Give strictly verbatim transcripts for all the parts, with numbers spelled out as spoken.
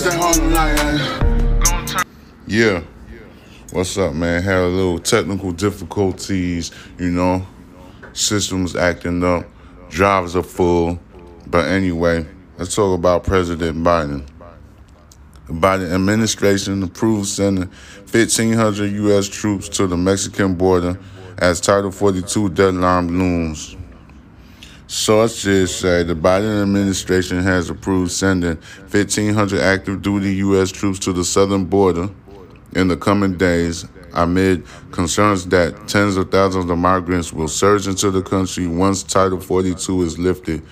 This that Harlem Night. Yeah. What's up, man? Had a little technical difficulties, you know. Systems acting up. Drives are full. But anyway, let's talk about President Biden. The Biden administration approved sending fifteen hundred U S troops to the Mexican border as Title forty-two deadline looms. Sources say the Biden administration has approved sending fifteen hundred active duty U S troops to the southern border in the coming days amid concerns that tens of thousands of migrants will surge into the country once Title forty-two is lifted.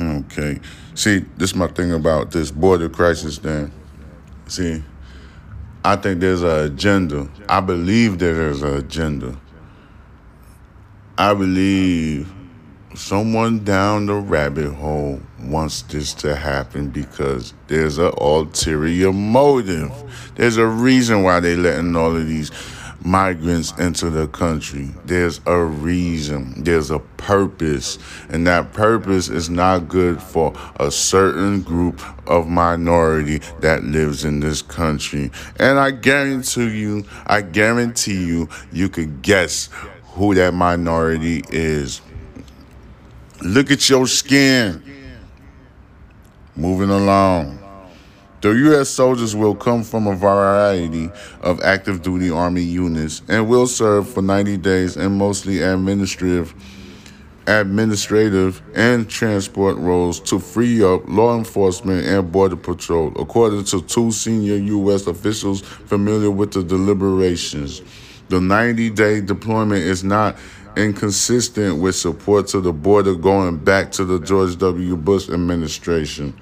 Okay. See, this is my thing about this border crisis thing. See, I think there's an agenda. I believe that there's an agenda. I believe someone down the rabbit hole wants this to happen because there's an ulterior motive. There's a reason why they're letting all of these migrants into the country. There's a reason. There's a purpose. And that purpose is not good for a certain group of minority that lives in this country. And I guarantee you, I guarantee you, you could guess who that minority is. Look at your skin. Moving along. The U S soldiers will come from a variety of active duty Army units and will serve for ninety days in mostly administrative, administrative and transport roles to free up law enforcement and border patrol, according to two senior U S officials familiar with the deliberations. The ninety-day deployment is not inconsistent with support to the border going back to the George W. Bush administration.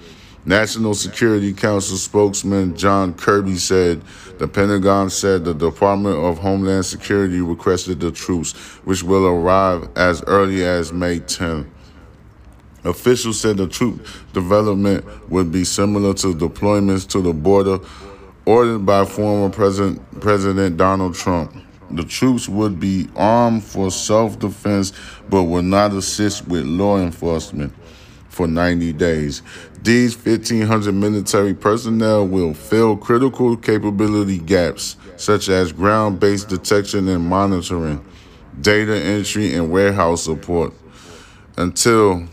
National Security Council spokesman John Kirby said the Pentagon said the Department of Homeland Security requested the troops, which will arrive as early as May tenth. Officials said the troop development would be similar to deployments to the border ordered by former President, President Donald Trump. The troops would be armed for self-defense but would not assist with law enforcement for ninety days. These fifteen hundred military personnel will fill critical capability gaps, such as ground-based detection and monitoring, data entry, and warehouse support, until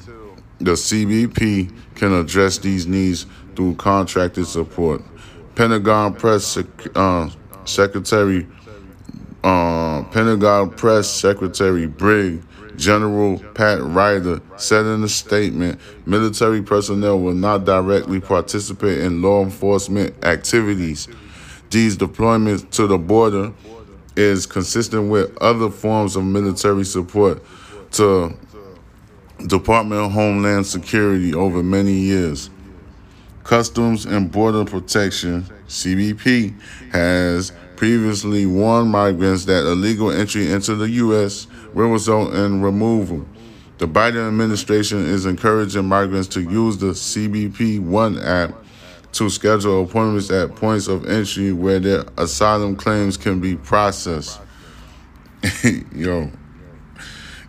the C B P can address these needs through contracted support. Pentagon Press Sec- uh, Secretary Uh, Pentagon Press Secretary Brig General Pat Ryder said in a statement, military personnel will not directly participate in law enforcement activities. These deployments to the border is consistent with other forms of military support to Department of Homeland Security over many years. Customs and Border Protection, C B P, has previously warned migrants that illegal entry into the U S will result in removal. The Biden administration is encouraging migrants to use the C B P One app to schedule appointments at points of entry where their asylum claims can be processed. Yo,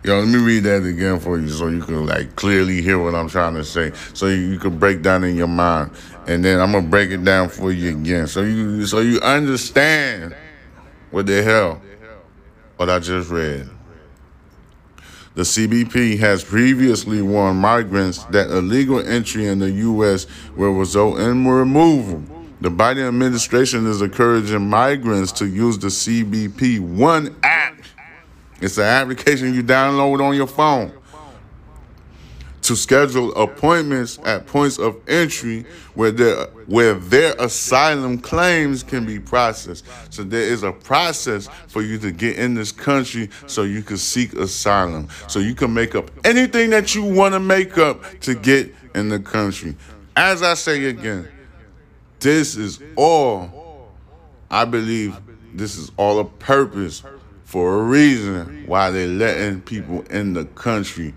Yo, let me read that again for you so you can like clearly hear what I'm trying to say, so you, you can break down in your mind. And then I'm going to break it down for you again so you so you understand what the hell what I just read. The C B P has previously warned migrants that illegal entry in the U S will result in removal. The Biden administration is encouraging migrants to use the C B P One app. It's an application you download on your phone to schedule appointments at points of entry where their, where their asylum claims can be processed. So there is a process for you to get in this country so you can seek asylum. So you can make up anything that you want to make up to get in the country. As I say again, this is all, I believe this is all a purpose for a reason why they're letting people in the country.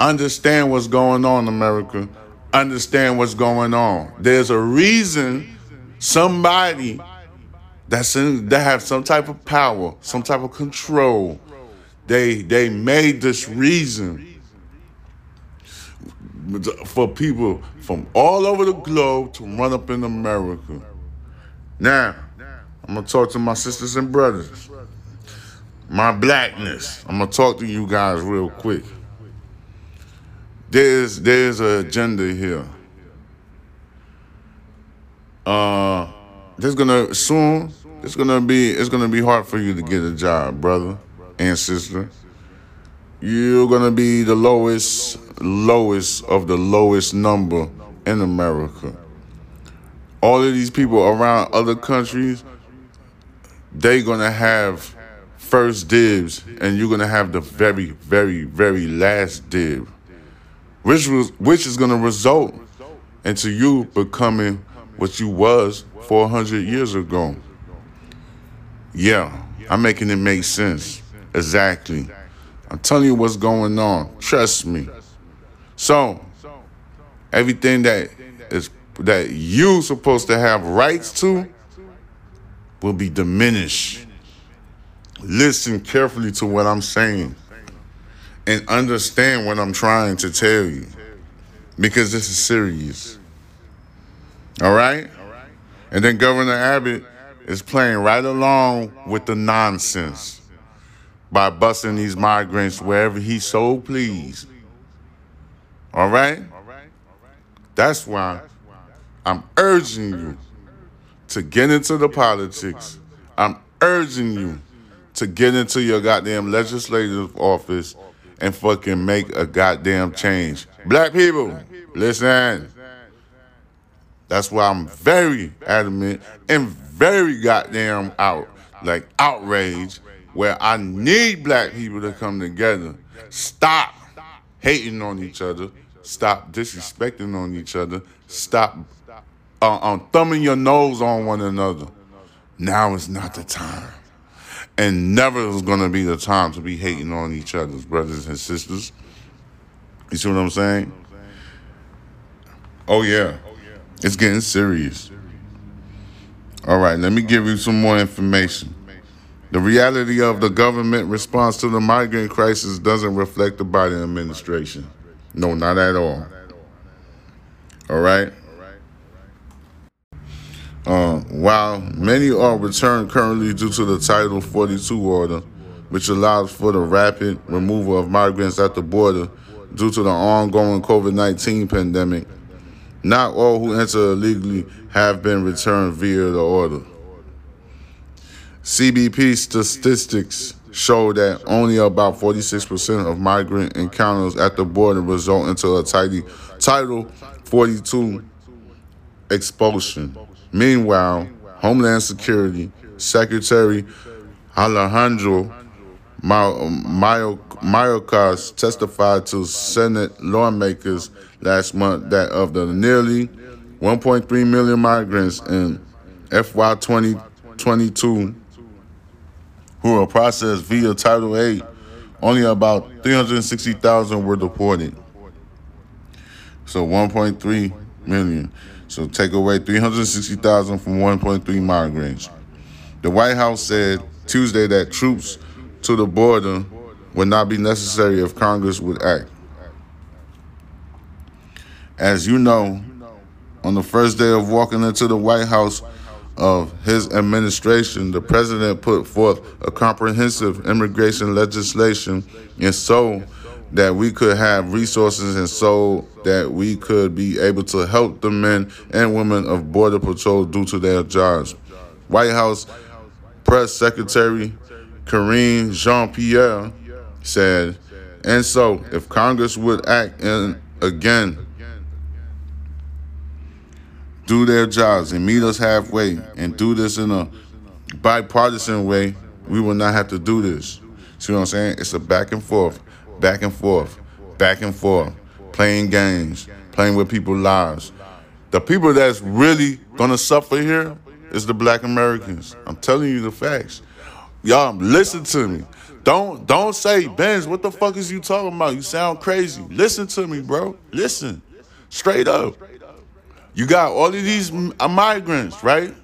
Understand what's going on, America. Understand what's going on. There's a reason somebody that's in, that have some type of power, some type of control. They they made this reason for people from all over the globe to run up in America. Now, I'm going to talk to my sisters and brothers. My blackness. I'm going to talk to you guys real quick. There's there's an agenda here. Uh, there's gonna soon. It's gonna be it's gonna be hard for you to get a job, brother and sister. You're gonna be the lowest lowest of the lowest number in America. All of these people around other countries, they're gonna have first dibs, and you're gonna have the very, very, very last dib, which was which is gonna result into you becoming what you was four hundred years ago. Yeah, I'm making it make sense. Exactly. I'm telling you what's going on. Trust me. So, everything that is that you supposed to have rights to will be diminished. Listen carefully to what I'm saying and understand what I'm trying to tell you, because this is serious. All right? And then Governor Abbott is playing right along with the nonsense by busting these migrants wherever he so pleased. All right? That's why I'm urging you to get into the politics. I'm urging you to get into your goddamn legislative office and fucking make a goddamn change. Black people, listen. That's why I'm very adamant and very goddamn out, like outraged, where I need black people to come together. Stop hating on each other. Stop disrespecting on each other. Stop uh, um, thumbing your nose on one another. Now is not the time. And never is going to be the time to be hating on each other's brothers and sisters. You see what I'm saying? Oh, yeah. It's getting serious. All right, let me give you some more information. The reality of the government response to the migrant crisis doesn't reflect the Biden administration. No, not at all. All right? Uh, while many are returned currently due to the Title forty-two order, which allows for the rapid removal of migrants at the border due to the ongoing COVID nineteen pandemic, not all who enter illegally have been returned via the order. C B P statistics show that only about forty-six percent of migrant encounters at the border result into a Title forty-two expulsion. Meanwhile, Homeland Security Secretary Alejandro Mayocas testified to Senate lawmakers last month that of the nearly one point three million migrants in F Y twenty twenty-two who were processed via Title eight, only about three hundred sixty thousand were deported. So one point three million. So take away three hundred sixty thousand from one point three migrants. The White House said Tuesday that troops to the border would not be necessary if Congress would act. As you know, on the first day of walking into the White House of his administration, the president put forth a comprehensive immigration legislation, and so that we could have resources and so that we could be able to help the men and women of Border Patrol due to their jobs. White House Press Secretary Karine Jean-Pierre said, and so if Congress would act and again, do their jobs and meet us halfway and do this in a bipartisan way, we will not have to do this. See what I'm saying? It's a back and forth, back and forth, back and forth, playing games, playing with people's lives. The people that's really going to suffer here is the black Americans. I'm telling you the facts. Y'all, listen to me. Don't don't say, Benz, what the fuck is you talking about? You sound crazy. Listen to me, bro. Listen. Straight up. You got all of these migrants, right?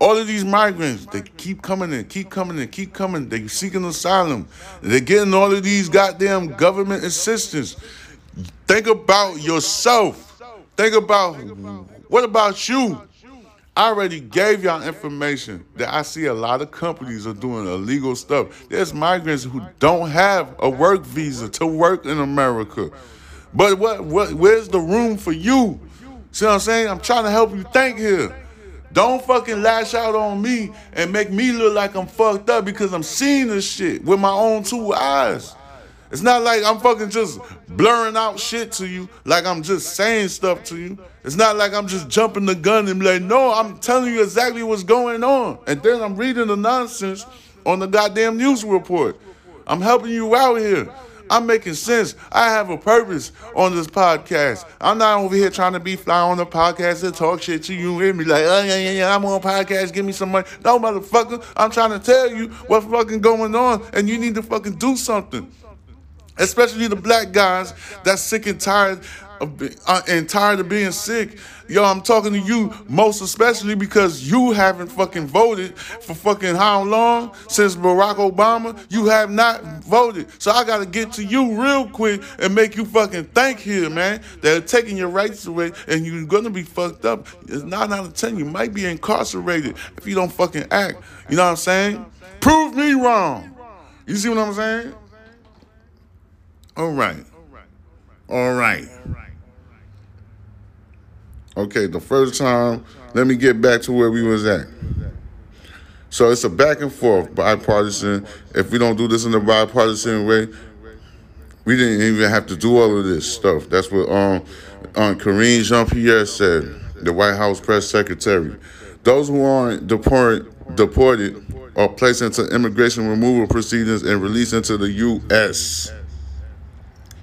All of these migrants, they keep coming in, keep coming in, keep coming. They're seeking asylum. They're getting all of these goddamn government assistance. Think about yourself. Think about what about you? I already gave y'all information that I see a lot of companies are doing illegal stuff. There's migrants who don't have a work visa to work in America. But what, what where's the room for you? See what I'm saying? I'm trying to help you think here. Don't fucking lash out on me and make me look like I'm fucked up because I'm seeing this shit with my own two eyes. It's not like I'm fucking just blurring out shit to you, like I'm just saying stuff to you. It's not like I'm just jumping the gun and be like, no, I'm telling you exactly what's going on. And then I'm reading the nonsense on the goddamn news report. I'm helping you out here. I'm making sense. I have a purpose on this podcast. I'm not over here trying to be fly on the podcast and talk shit to you and be like, oh, yeah, yeah, yeah, I'm on a podcast, give me some money. No, motherfucker, I'm trying to tell you what's fucking going on and you need to fucking do something. Especially the black guys that's sick and tired of be, uh, and tired of being sick. Yo, I'm talking to you most especially because you haven't fucking voted for fucking how long? Since Barack Obama, you have not voted. So I got to get to you real quick and make you fucking think here, man. They're taking your rights away and you're going to be fucked up. It's nine out of ten. You might be incarcerated if you don't fucking act. You know what I'm saying? Prove me wrong. You see what I'm saying? All right. All right. Okay, the first time, let me get back to where we was at. So it's a back and forth, bipartisan. If we don't do this in a bipartisan way, we didn't even have to do all of this stuff. That's what um, um, Karine Jean-Pierre said, the White House press secretary. Those who aren't deport, deported are placed into immigration removal proceedings and released into the U S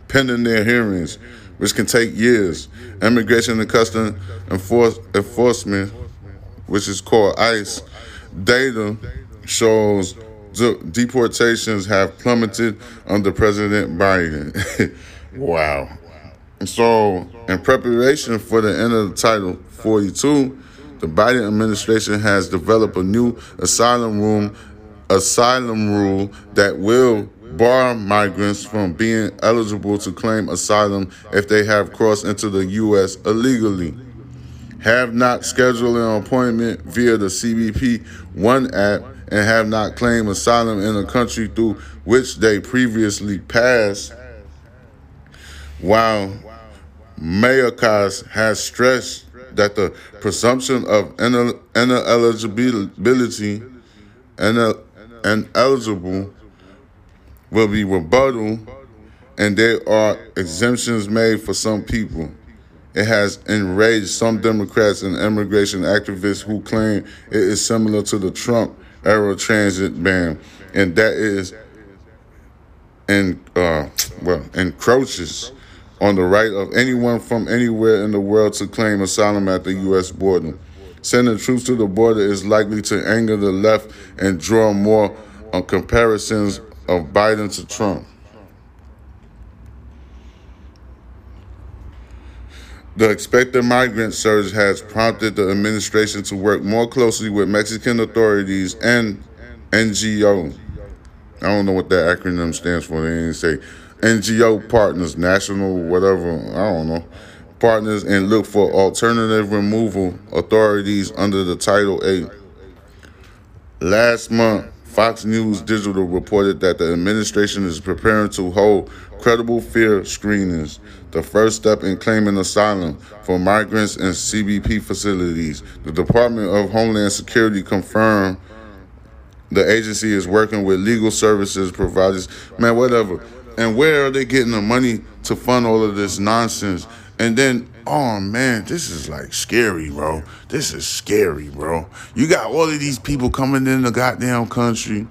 pending their hearings, which can take years. Immigration and Customs enforce, Enforcement, which is called ICE, data shows de- deportations have plummeted under President Biden. Wow. So, in preparation for the end of Title forty-two, the Biden administration has developed a new asylum room, asylum rule that will bar migrants from being eligible to claim asylum if they have crossed into the U S illegally, have not scheduled an appointment via the C B P One app, and have not claimed asylum in a country through which they previously passed. While Mayocas has stressed that the presumption of ineligibility and ineligible will be rebuttal, and there are exemptions made for some people. It has enraged some Democrats and immigration activists who claim it is similar to the Trump-era transit ban, and that is and uh, well encroaches on the right of anyone from anywhere in the world to claim asylum at the U S border. Sending troops to the border is likely to anger the left and draw more on comparisons of Biden to Trump. The expected migrant surge has prompted the administration to work more closely with Mexican authorities and N G O. I don't know what that acronym stands for. They didn't say N G O partners, national whatever, I don't know, partners, and look for alternative removal authorities under the Title eight. Last month, Fox News Digital reported that the administration is preparing to hold credible fear screenings, the first step in claiming asylum for migrants in C B P facilities. The Department of Homeland Security confirmed the agency is working with legal services providers. Man, whatever. And where are they getting the money to fund all of this nonsense? And then, oh, man, this is, like, scary, bro. This is scary, bro. You got all of these people coming in the goddamn country,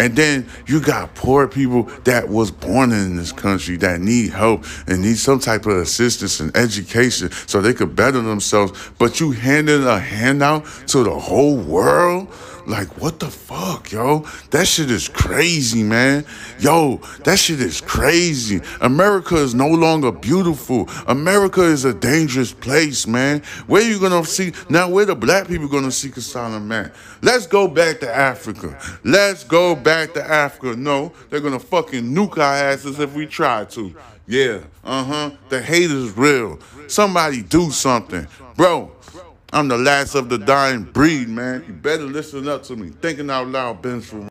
and then you got poor people that was born in this country that need help and need some type of assistance and education so they could better themselves. But you handing a handout to the whole world? Like, what the fuck, yo? That shit is crazy, man. Yo, that shit is crazy. America is no longer beautiful. America is a dangerous place, man. Where you gonna see, now where the black people gonna seek asylum, man? Let's go back to Africa. Let's go back to Africa. No, they're gonna fucking nuke our asses if we try to. Yeah, uh-huh. The hate is real. Somebody do something. Bro, I'm the last of the dying breed, man. You better listen up to me. Thinking out loud, Ben.